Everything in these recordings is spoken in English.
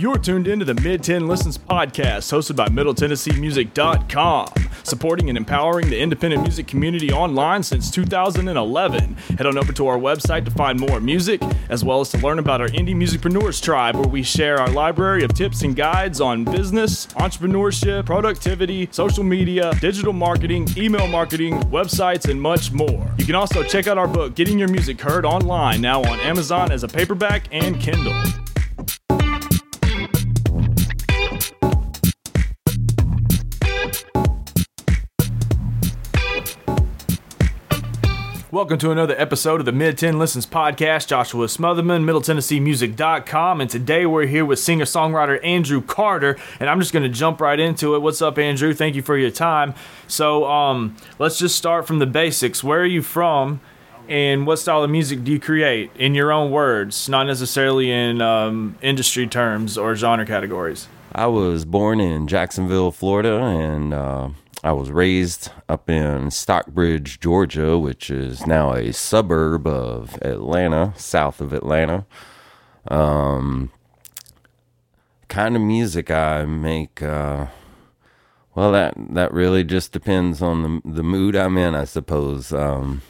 You're tuned into the Mid-Tenn Listens Podcast, hosted by MiddleTennesseeMusic.com, supporting and empowering the independent music community online since 2011. Head on over to our website to find more music, as well as to learn about our Indie Musicpreneurs Tribe, where we share our library of tips and guides on business, entrepreneurship, productivity, social media, digital marketing, email marketing, websites, and much more. You can also check out our book, Getting Your Music Heard, online, now on Amazon as a paperback and Kindle. Welcome to another episode of the Mid-Tenn Listens Podcast. Joshua Smotherman, MiddleTennesseeMusic.com, and today we're here with singer-songwriter Andrew Carter, and I'm just going to jump right into it. What's up, Andrew? Thank you for your time. So let's just start from the basics. Where are you from, and what style of music do you create in your own words, not necessarily in industry terms or genre categories? I was born in Jacksonville, Florida, and I was raised up in Stockbridge, Georgia, which is now a suburb of Atlanta, south of Atlanta. Kind of music I make, well, that really just depends on the mood I'm in, I suppose. Here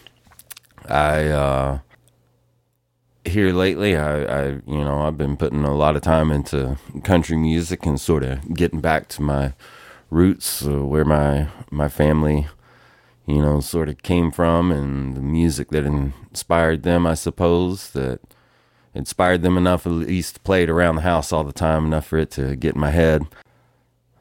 lately, I've been putting a lot of time into country music and sort of getting back to my roots, where my family, sort of came from, and the music that inspired them, I suppose, that inspired them enough, at least played around the house all the time enough for it to get in my head.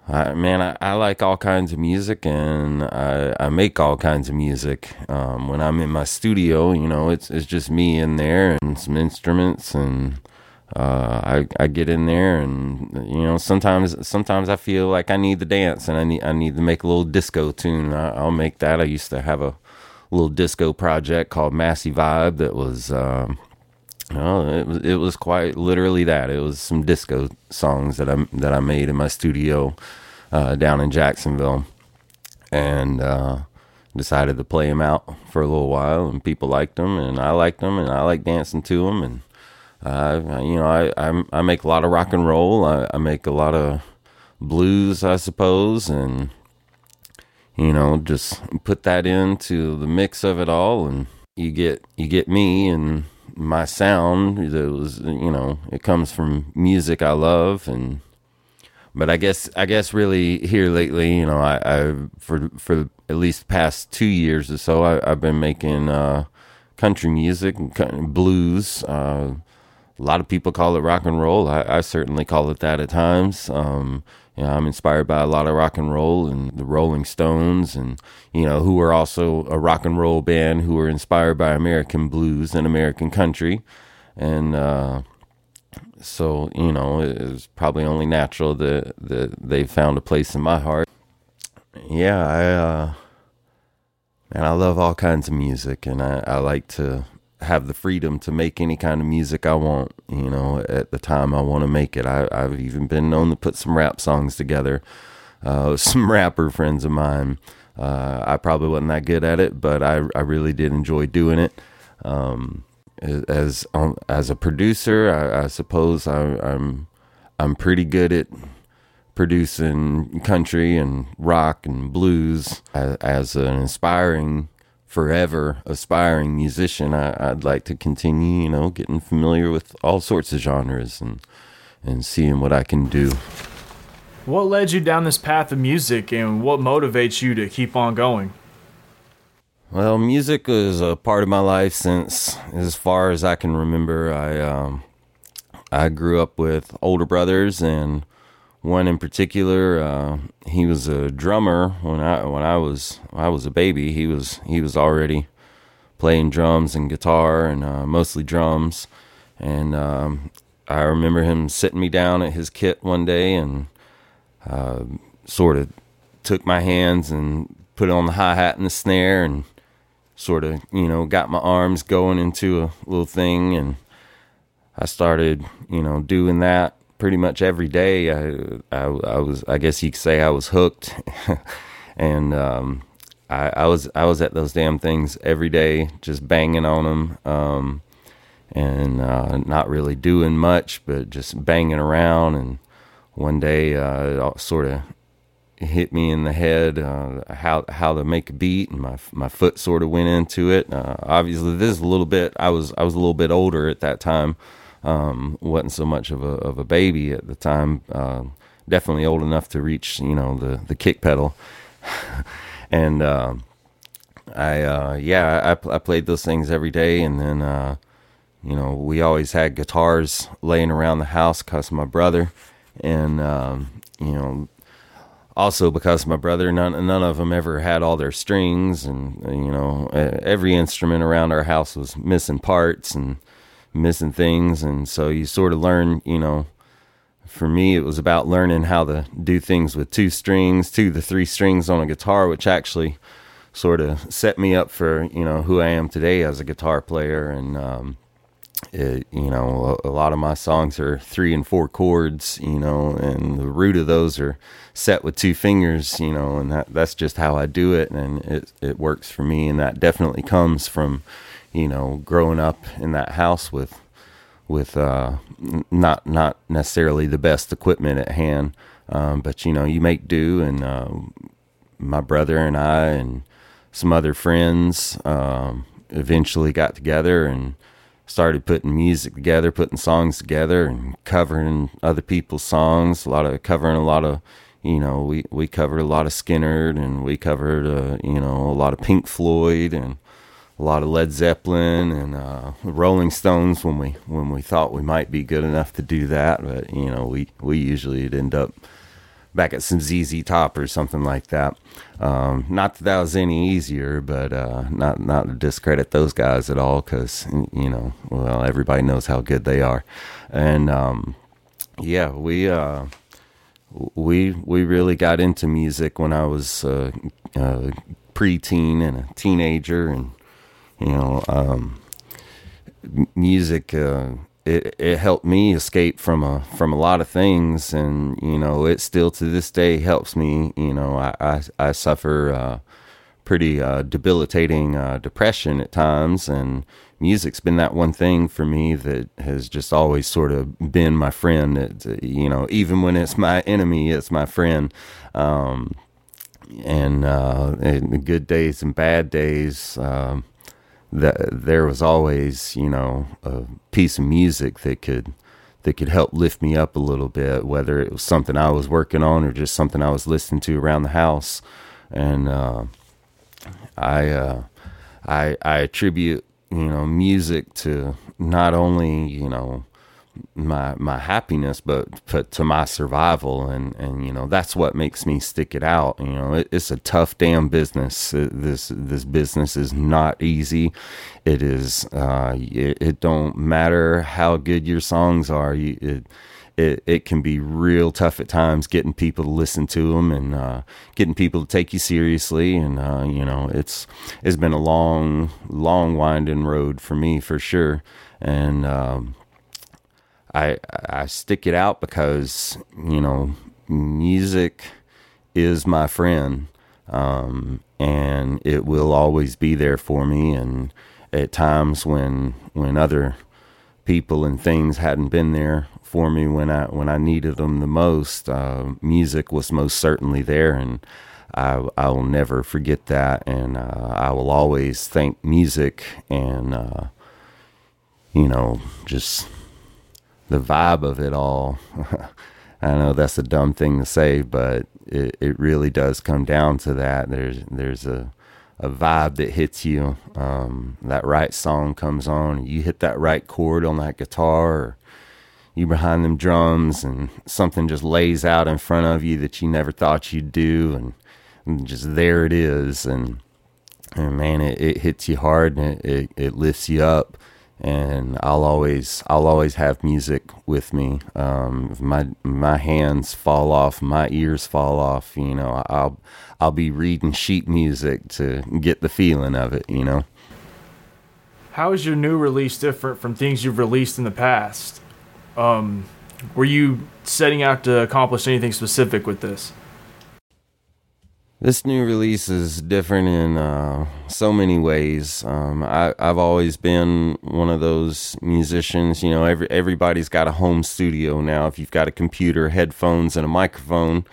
I like all kinds of music, and I make all kinds of music. When I'm in my studio, it's just me in there and some instruments, and I get in there, and sometimes I feel like I need to dance, and I need to make a little disco tune. I'll make that. I used to have a little disco project called Massey Vibe that was it was quite literally that. It was some disco songs that I made in my studio down in Jacksonville, and decided to play them out for a little while, and people liked them, and I liked them, and I like dancing to them, and I make a lot of rock and roll. I make a lot of blues, I suppose, and, just put that into the mix of it all, and you get me and my sound. That was, it comes from music I love, and, but I guess really here lately, I for at least past 2 years or so, I've been making, country music and blues, a lot of people call it rock and roll. I certainly call it that at times. I'm inspired by a lot of rock and roll and the Rolling Stones, and who are also a rock and roll band who are inspired by American blues and American country. And so, it's probably only natural that they found a place in my heart. Yeah, I love all kinds of music, and I like to have the freedom to make any kind of music I want, at the time I want to make it. I've even been known to put some rap songs together, with some rapper friends of mine. I probably wasn't that good at it, but I really did enjoy doing it. As a producer, I suppose I'm pretty good at producing country and rock and blues. As an aspiring musician, I'd like to continue, getting familiar with all sorts of genres and seeing what I can do. What led you down this path of music, and what motivates you to keep on going? Well, music is a part of my life since as far as I can remember. I grew up with older brothers, and one in particular, he was a drummer when I was a baby. He was already playing drums and guitar, and mostly drums. And I remember him sitting me down at his kit one day, and sort of took my hands and put on the hi-hat and the snare, and sort of got my arms going into a little thing, and I started doing that pretty much every day. I guess you could say I was hooked, and I was at those damn things every day, just banging on them. and not really doing much, but just banging around. And one day it sort of hit me in the head how to make a beat, and my foot sort of went into it. Obviously, this is a little bit. I was a little bit older at that time. Wasn't so much of a baby at the time. Definitely old enough to reach, the kick pedal. And I played those things every day. And then we always had guitars laying around the house because of my brother, and also because my brother, none of them ever had all their strings, and every instrument around our house was missing parts and missing things. And so you sort of learn, for me, it was about learning how to do things with two to three strings on a guitar, which actually sort of set me up for, who I am today as a guitar player. And, a lot of my songs are 3 and 4 chords, and the root of those are set with 2 fingers, and that's just how I do it. And it works for me. And that definitely comes from, growing up in that house with not necessarily the best equipment at hand, but you make do. And my brother and I and some other friends eventually got together and started putting music together, putting songs together, and covering other people's songs. A lot of we covered a lot of Skinner, and we covered a lot of Pink Floyd, and a lot of Led Zeppelin, and Rolling Stones when we thought we might be good enough to do that. But we usually'd end up back at some ZZ Top or something like that. Not that was any easier, but not to discredit those guys at all, because everybody knows how good they are. And we really got into music when I was a preteen and a teenager. And music, it helped me escape from a lot of things. And, it still to this day helps me. I suffer pretty debilitating depression at times, and music's been that one thing for me that has just always sort of been my friend. It, even when it's my enemy, it's my friend. And the good days and bad days, there was always, a piece of music that could help lift me up a little bit, whether it was something I was working on or just something I was listening to around the house. And I attribute, music to not only, my happiness, but to my survival. And that's what makes me stick it out. It's a tough damn business. This business is not easy. It is. It don't matter how good your songs are. It can be real tough at times getting people to listen to them, and getting people to take you seriously. And it's been a long winding road for me, for sure. And I stick it out because, music is my friend, and it will always be there for me. And at times when other people and things hadn't been there for me when I needed them the most, music was most certainly there. And I will never forget that. And I will always thank music, and, just the vibe of it all. I know that's a dumb thing to say, but it really does come down to that. There's a vibe that hits you. That right song comes on, you hit that right chord on that guitar, or you behind them drums, and something just lays out in front of you that you never thought you'd do. And just there it is. And man, it hits you hard, and it lifts you up. And I'll always have music with me. If my hands fall off, my ears fall off, I'll be reading sheet music to get the feeling of it, How is your new release different from things you've released in the past? Were you setting out to accomplish anything specific with this? This new release is different in so many ways. I've always been one of those musicians, you know, everybody's got a home studio now. If you've got a computer, headphones, and a microphone,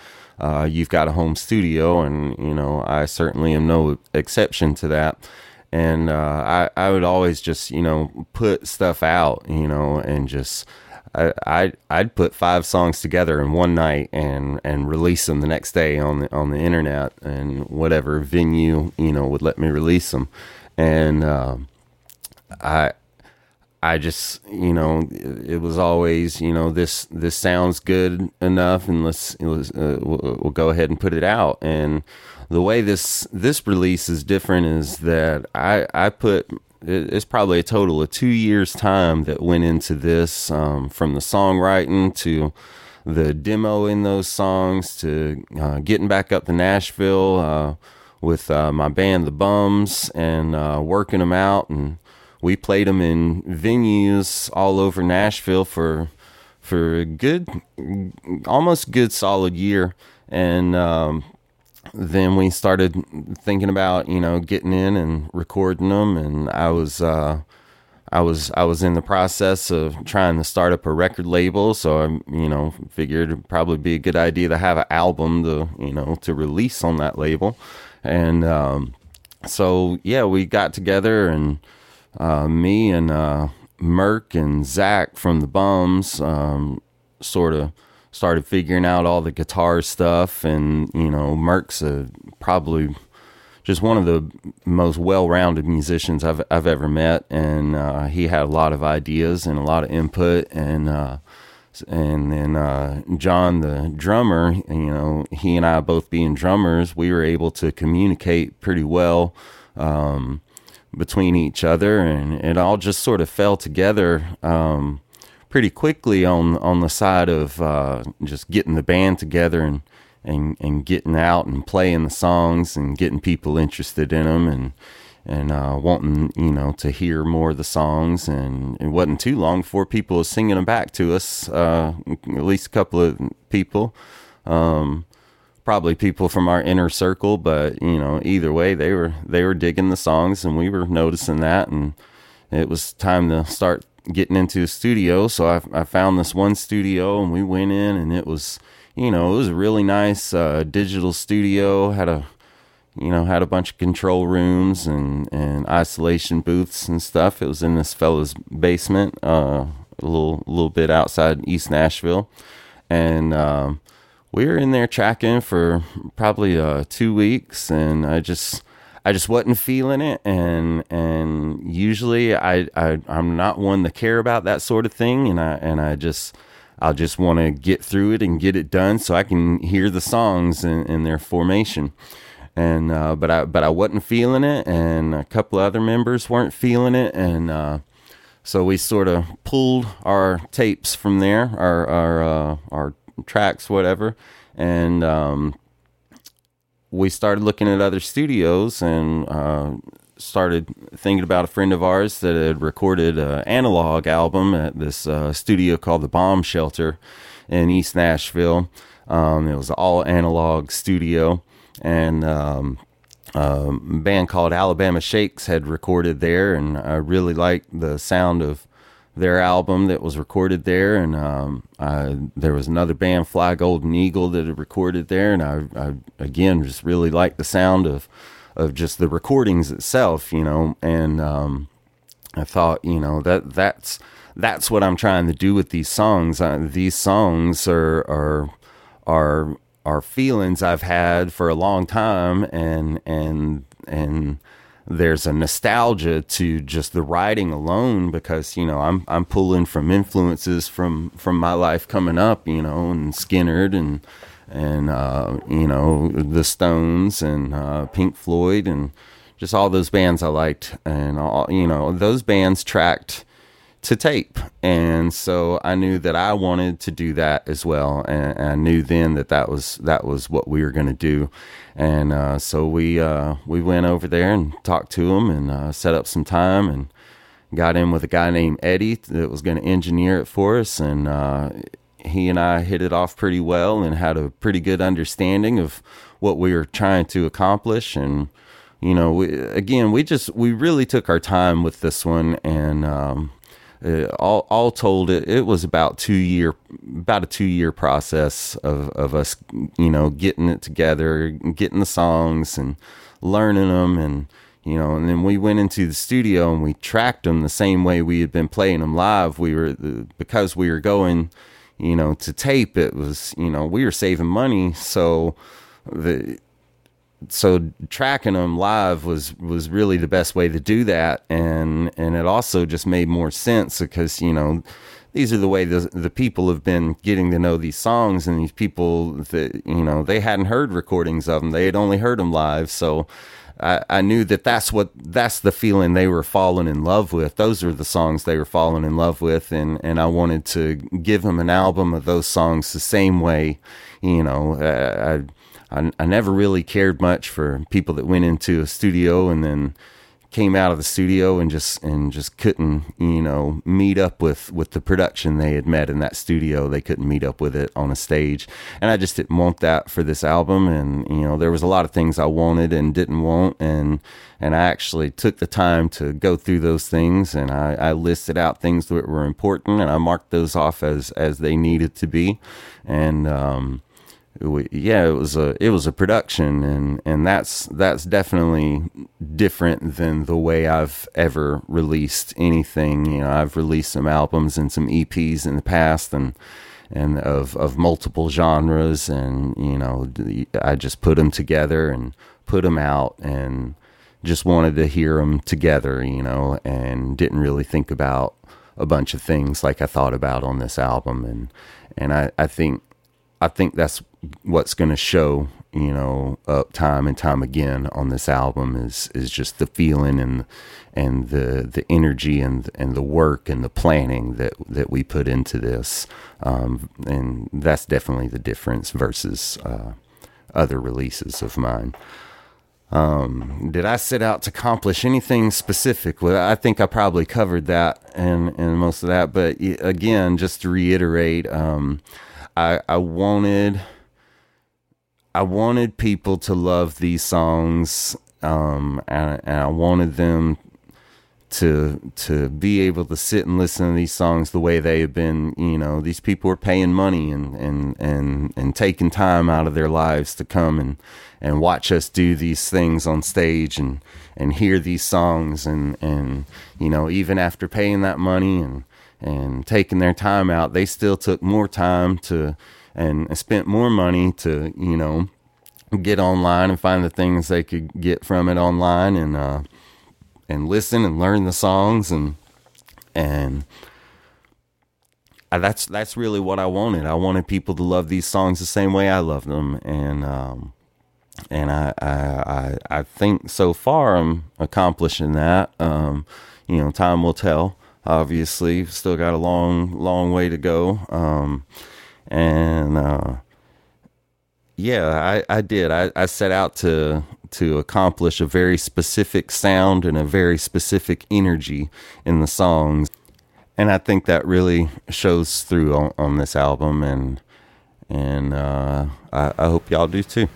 you've got a home studio, and, you know, I certainly am no exception to that. And I would always just, you know, put stuff out, you know, and just... I'd put 5 songs together in one night and release them the next day on the internet, and whatever venue, you know, would let me release them. And I just, you know, it was always, you know, this sounds good enough, and we'll go ahead and put it out. And the way this release is different is that I put... It's probably a total of 2 years' time that went into this, from the songwriting to the demo in those songs to getting back up to Nashville with my band, The Bumbs, and working them out. And we played them in venues all over Nashville for a good, almost good solid year. And then we started thinking about, you know, getting in and recording them, and I was in the process of trying to start up a record label, so I, you know, figured it'd probably be a good idea to have an album to, you know, to release on that label. And so yeah, we got together, and me and Merk and Zach from The Bums sort of started figuring out all the guitar stuff. And, you know, Merk's probably just one of the most well-rounded musicians I've ever met, and he had a lot of ideas and a lot of input. And then John, the drummer, you know, he and I both being drummers, we were able to communicate pretty well between each other, and it all just sort of fell together pretty quickly on the side of just getting the band together and getting out and playing the songs and getting people interested in them and wanting, you know, to hear more of the songs. And it wasn't too long before people were singing them back to us, at least a couple of people, probably people from our inner circle. But, you know, either way, they were digging the songs, and we were noticing that, and it was time to start getting into a studio. So I found this one studio, and we went in, and it was, you know, it was a really nice digital studio. Had a bunch of control rooms and isolation booths and stuff. It was in this fella's basement, a little bit outside East Nashville. And we were in there tracking for probably 2 weeks, and I just wasn't feeling it, and usually I'm not one to care about that sort of thing, and I'll just want to get through it and get it done so I can hear the songs in their formation. And but I wasn't feeling it, and a couple other members weren't feeling it, and so we sort of pulled our tapes from there, our tracks, whatever, and we started looking at other studios, and started thinking about a friend of ours that had recorded an analog album at this studio called The Bomb Shelter in East Nashville. It was an all analog studio, and a band called Alabama Shakes had recorded there, and I really liked the sound of their album that was recorded there. And there was another band, Fly Golden Eagle, that had recorded there, and I again just really liked the sound of just the recordings itself, you know. And I thought, you know, that's what I'm trying to do with these songs. These songs are feelings I've had for a long time, and there's a nostalgia to just the writing alone, because, you know, I'm pulling from influences from my life coming up, you know, and Skynyrd and you know, the Stones and Pink Floyd and just all those bands I liked, and all, you know, those bands tracked to tape. And so I knew that I wanted to do that as well, and I knew then that was what we were going to do. And so we went over there and talked to him, and set up some time, and got in with a guy named Eddie that was going to engineer it for us. And he and I hit it off pretty well, and had a pretty good understanding of what we were trying to accomplish. And, you know, we really took our time with this one. And all told, it was about a two-year process of us, you know, getting it together, getting the songs and learning them. And, you know, and then we went into the studio and we tracked them the same way we had been playing them live. Because we were going, you know, to tape, it was, you know, we were saving money. So tracking them live was really the best way to do that. And it also just made more sense because, you know, these are the way the people have been getting to know these songs, and these people that, you know, they hadn't heard recordings of them. They had only heard them live. So I knew that that's the feeling they were falling in love with. Those are the songs they were falling in love with. And I wanted to give them an album of those songs the same way. You know, I never really cared much for people that went into a studio and then came out of the studio and just couldn't, you know, meet up with the production they had met in that studio. They couldn't meet up with it on a stage. And I just didn't want that for this album. And, you know, there was a lot of things I wanted and didn't want. And I actually took the time to go through those things. And I listed out things that were important, and I marked those off as they needed to be. And, it was a production, and that's definitely different than the way I've ever released anything. You know, I've released some albums and some EPs in the past, and of multiple genres, and, you know, I just put them together and put them out, and just wanted to hear them together, you know, and didn't really think about a bunch of things like I thought about on this album, and I think that's what's going to show, you know, up time and time again on this album is just the feeling and the energy and the work and the planning that we put into this. And that's definitely the difference versus other releases of mine. Did I set out to accomplish anything specific? Well, I think I probably covered that and most of that. But again, just to reiterate, I wanted people to love these songs, and I wanted them to be able to sit and listen to these songs the way they have been. You know, these people were paying money and taking time out of their lives to come and watch us do these things on stage and hear these songs, and you know, even after paying that money and taking their time out, they still took more time to and spent more money to, you know, get online and find the things they could get from it online, and listen and learn the songs, and that's really what I wanted. I wanted people to love these songs the same way I love them, and I think so far I'm accomplishing that. You know, time will tell. Obviously, still got a long way to go. I did. I set out to accomplish a very specific sound and a very specific energy in the songs. And I think that really shows through on this album. And I hope y'all do too.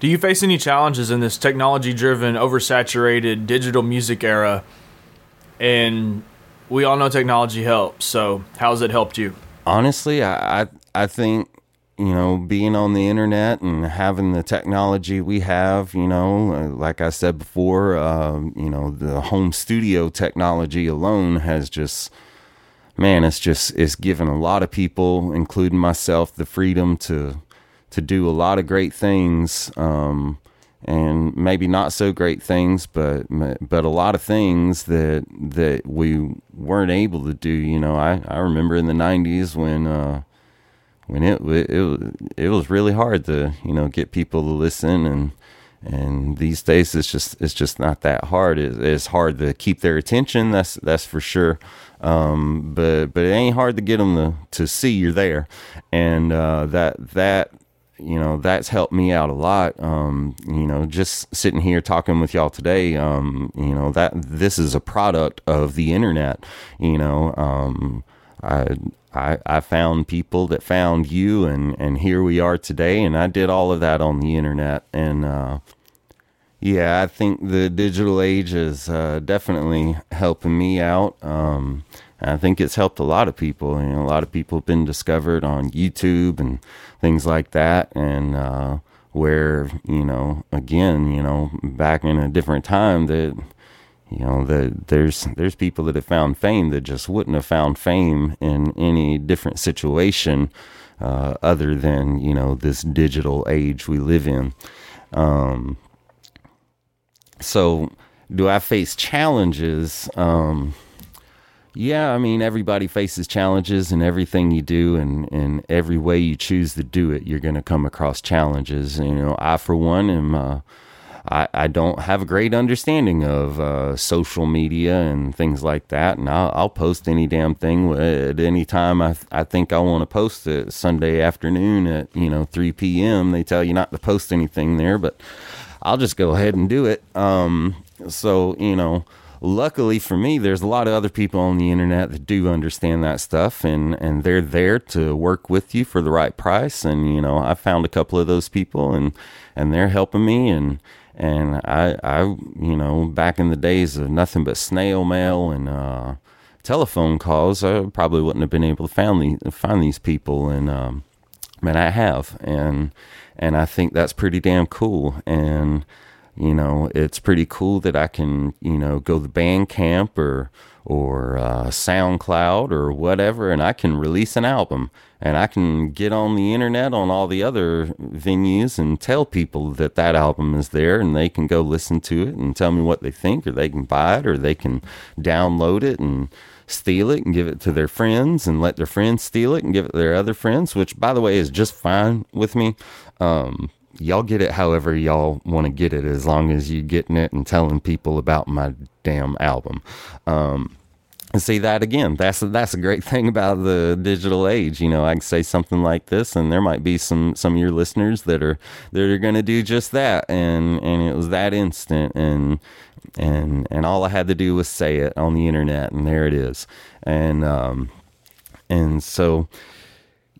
Do you face any challenges in this technology-driven, oversaturated digital music era? And we all know technology helps, so how's it helped you? Honestly, I think, you know, being on the internet and having the technology we have, you know, like I said before, you know, the home studio technology alone has just, man, it's given a lot of people, including myself, the freedom to do a lot of great things, and maybe not so great things, but a lot of things that we weren't able to do. You know, I remember in the 90s when it was really hard to, you know, get people to listen, and these days it's just not that hard. It's hard to keep their attention, that's for sure, but it ain't hard to get them to see you're there, and that you know, that's helped me out a lot. You know, just sitting here talking with y'all today, you know, that this is a product of the internet. You know, I found people that found you, and here we are today. And I did all of that on the internet. And yeah, I think the digital age is definitely helping me out. I think it's helped a lot of people. You know, a lot of people have been discovered on YouTube and things like that. And where, you know, again, you know, back in a different time that, you know, that there's people that have found fame that just wouldn't have found fame in any different situation other than, you know, this digital age we live in. So do I face challenges? Yeah, I mean, everybody faces challenges in everything you do, and every way you choose to do it, you're going to come across challenges. You know, I, for one, am, I don't have a great understanding of social media and things like that. And I'll post any damn thing at any time I think I want to post it. Sunday afternoon at, you know, 3 p.m. They tell you not to post anything there, but I'll just go ahead and do it. So, you know, luckily for me, there's a lot of other people on the internet that do understand that stuff, and they're there to work with you for the right price. And, you know, I found a couple of those people, and they're helping me. And I, you know, back in the days of nothing but snail mail and telephone calls, I probably wouldn't have been able to find these people. And, man, I have. And I think that's pretty damn cool. And, you know, it's pretty cool that I can, you know, go to Bandcamp or SoundCloud or whatever, and I can release an album, and I can get on the internet on all the other venues and tell people that that album is there, and they can go listen to it and tell me what they think, or they can buy it, or they can download it and steal it and give it to their friends, and let their friends steal it and give it to their other friends, which, by the way, is just fine with me. Y'all get it however y'all want to get it, as long as you getting it and telling people about my damn album. And see, that again, that's a great thing about the digital age. You know, I can say something like this, and there might be some of your listeners that are going to do just that. And it was that instant, and all I had to do was say it on the internet, and there it is. And so,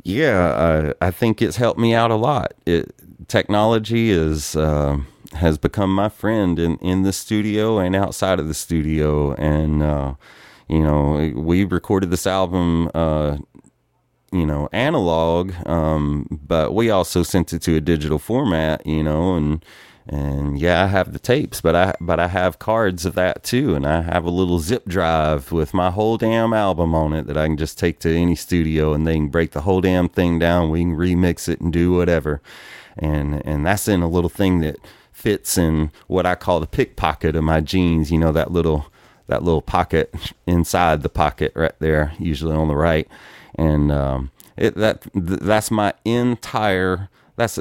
yeah, I think it's helped me out a lot. Technology has become my friend in the studio and outside of the studio. And, you know, we recorded this album, you know, analog, but we also sent it to a digital format, you know, and yeah, I have the tapes, but I have cards of that too. And I have a little zip drive with my whole damn album on it that I can just take to any studio, and they can break the whole damn thing down. We can remix it and do whatever. And that's in a little thing that fits in what I call the pickpocket of my jeans. You know, that little pocket inside the pocket right there, usually on the right. And that's my entire. That's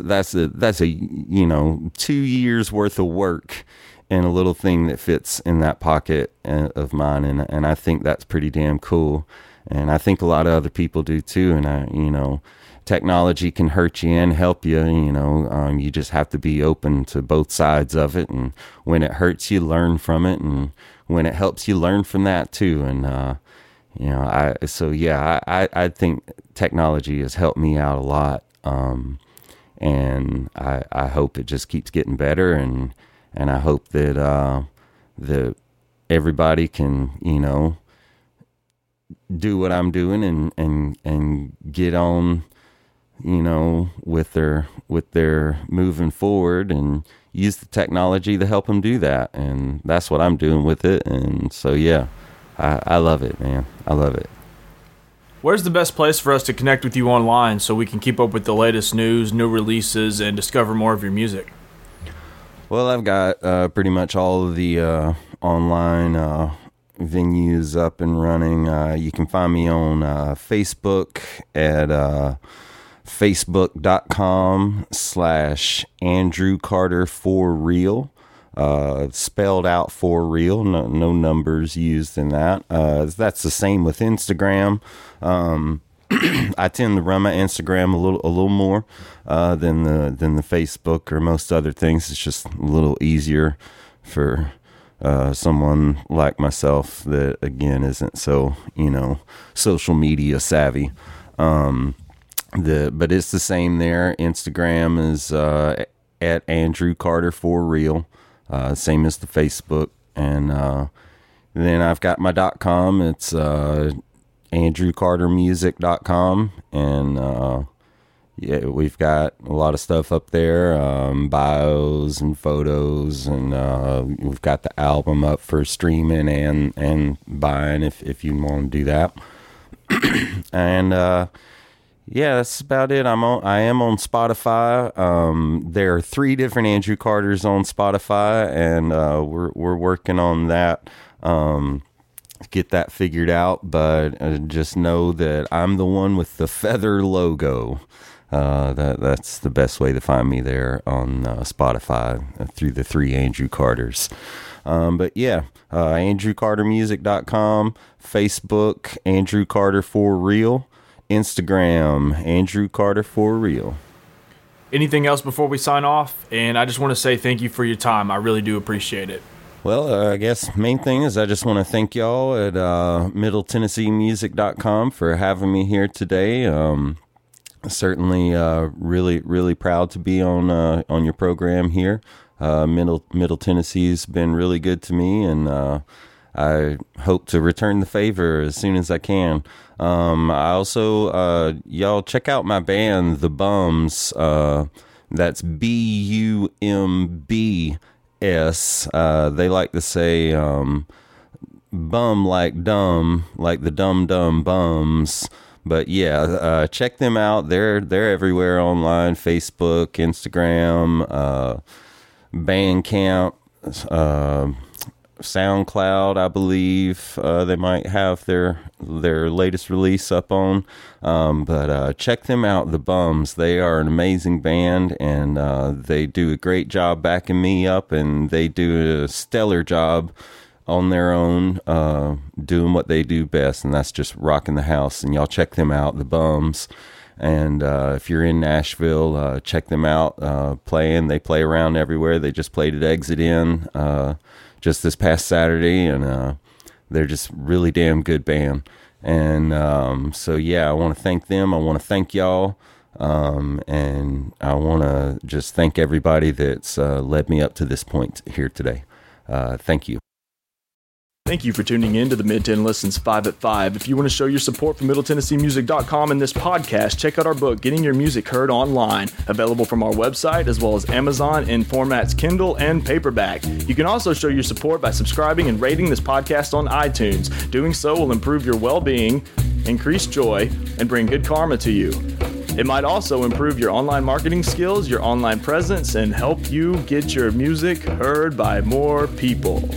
a you know, 2 years worth of work in a little thing that fits in that pocket of mine. And I think that's pretty damn cool. And I think a lot of other people do too. And I, you know, technology can hurt you and help you, you know, you just have to be open to both sides of it. And when it hurts, you learn from it. And when it helps, you learn from that too. And, you know, I think technology has helped me out a lot. And I hope it just keeps getting better. And I hope that, that everybody can, you know, do what I'm doing and get on, you know, with their moving forward, and use the technology to help them do that. And that's what I'm doing with it. And so, yeah, I love it, man. I love it. Where's the best place for us to connect with you online so we can keep up with the latest news, new releases, and discover more of your music? Well, I've got pretty much all of the online venues up and running. You can find me on Facebook at facebook.com/AndrewCarter4Real, spelled out for real, no numbers used in that. That's the same with Instagram. I tend to run my Instagram a little more than the Facebook or most other things. It's just a little easier for someone like myself that, again, isn't so, social media savvy. But it's the same there. Instagram is at Andrew Carter for real, same as the Facebook. And then I've got my .com. It's AndrewCarterMusic.com. And yeah, we've got a lot of stuff up there, bios and photos, and we've got the album up for streaming and buying if you want to do that. And yeah, that's about it. I am on Spotify. There are 3 different Andrew Carters on Spotify, and we're working on that. Get that figured out, but just know that I'm the one with the feather logo. That's the best way to find me there on Spotify, through the 3 Andrew Carters. But yeah, AndrewCarterMusic.com, Facebook, Andrew Carter for real, Instagram, Andrew Carter for real. Anything else before we sign off? And I just want to say thank you for your time. I really do appreciate it. Well, I guess main thing is I just want to thank y'all at MiddleTennesseeMusic.com for having me here today. Certainly really, really proud to be on your program here. Middle Tennessee's been really good to me, and I hope to return the favor as soon as I can. I also, y'all check out my band, The Bums. That's BUMBS. They like to say bum like dumb, like the dumb dumb bums. But yeah, check them out. They're everywhere online: Facebook, Instagram, Bandcamp, SoundCloud. I believe they might have their latest release up on. But check them out, The Bums. They are an amazing band, and they do a great job backing me up, and they do a stellar job on their own, doing what they do best, and that's just rocking the house. And y'all check them out, The Bums. And if you're in Nashville, check them out playing. They play around everywhere. They just played at Exit Inn just this past Saturday, and they're just really damn good band. And so, yeah, I want to thank them. I want to thank y'all. And I want to just thank everybody that's led me up to this point here today. Thank you. Thank you for tuning in to the Mid-Tenn Listens 5 at 5. If you want to show your support for MiddleTennesseeMusic.com and this podcast, check out our book, Getting Your Music Heard Online, available from our website as well as Amazon in formats Kindle and paperback. You can also show your support by subscribing and rating this podcast on iTunes. Doing so will improve your well-being, increase joy, and bring good karma to you. It might also improve your online marketing skills, your online presence, and help you get your music heard by more people.